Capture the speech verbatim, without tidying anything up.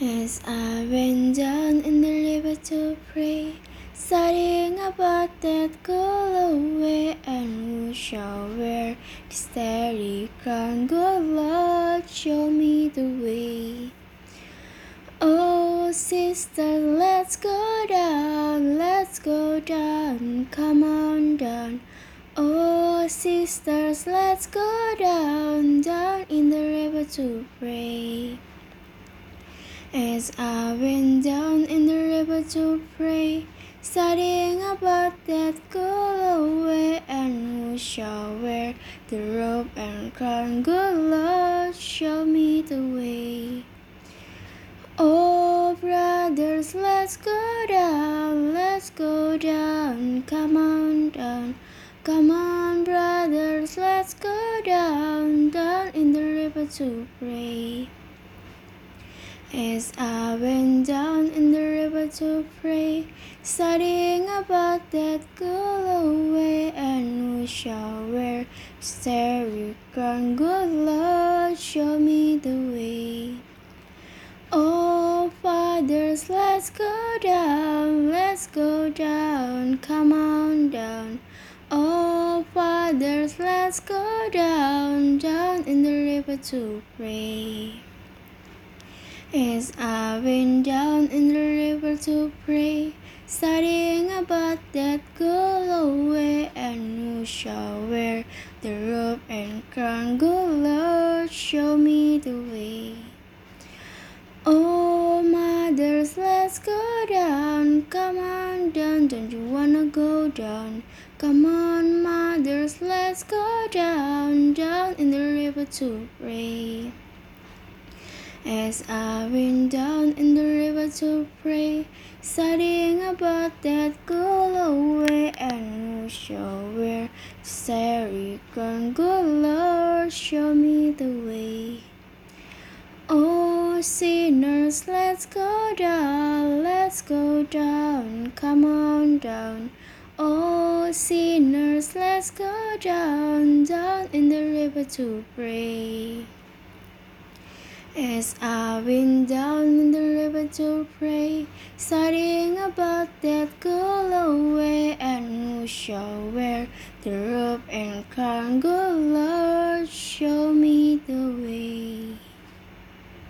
As I went down in the river to pray, studying about that go away, and who shall wear the starry crown? Good Lord, show me the way. Oh sister, let's go down, let's go down, come on down. Oh sisters, let's go down, down in the river to pray. As I went down in the river to pray, studying about that go away, and who shall wear the robe and crown? Good Lord, show me the way. Oh brothers, let's go down, let's go down, come on down. Come on brothers, let's go down, down in the river to pray. As I went down in the river to pray, studying about that go away, and who shall wear the starry crown? Good Lord, show me the way. Oh fathers, let's go down, let's go down, come on down. Oh fathers, let's go down, down in the river to pray. As I went down in the river to pray, studying about that go away, and who shall wear the robe and crown? Good Lord, show me the way. Oh mothers, let's go down, come on down, don't you wanna go down? Come on mothers, let's go down, down in the river to pray. As I went down in the river to pray, studying about that go away, and who shall wear the starry crown? Good Lord, show me the way. Oh sinners, let's go down, let's go down, come on down. Oh sinners, let's go down, down in the river to pray. As I went down in the river to pray, studying about that go away, and who shall wear the robe and crown? Go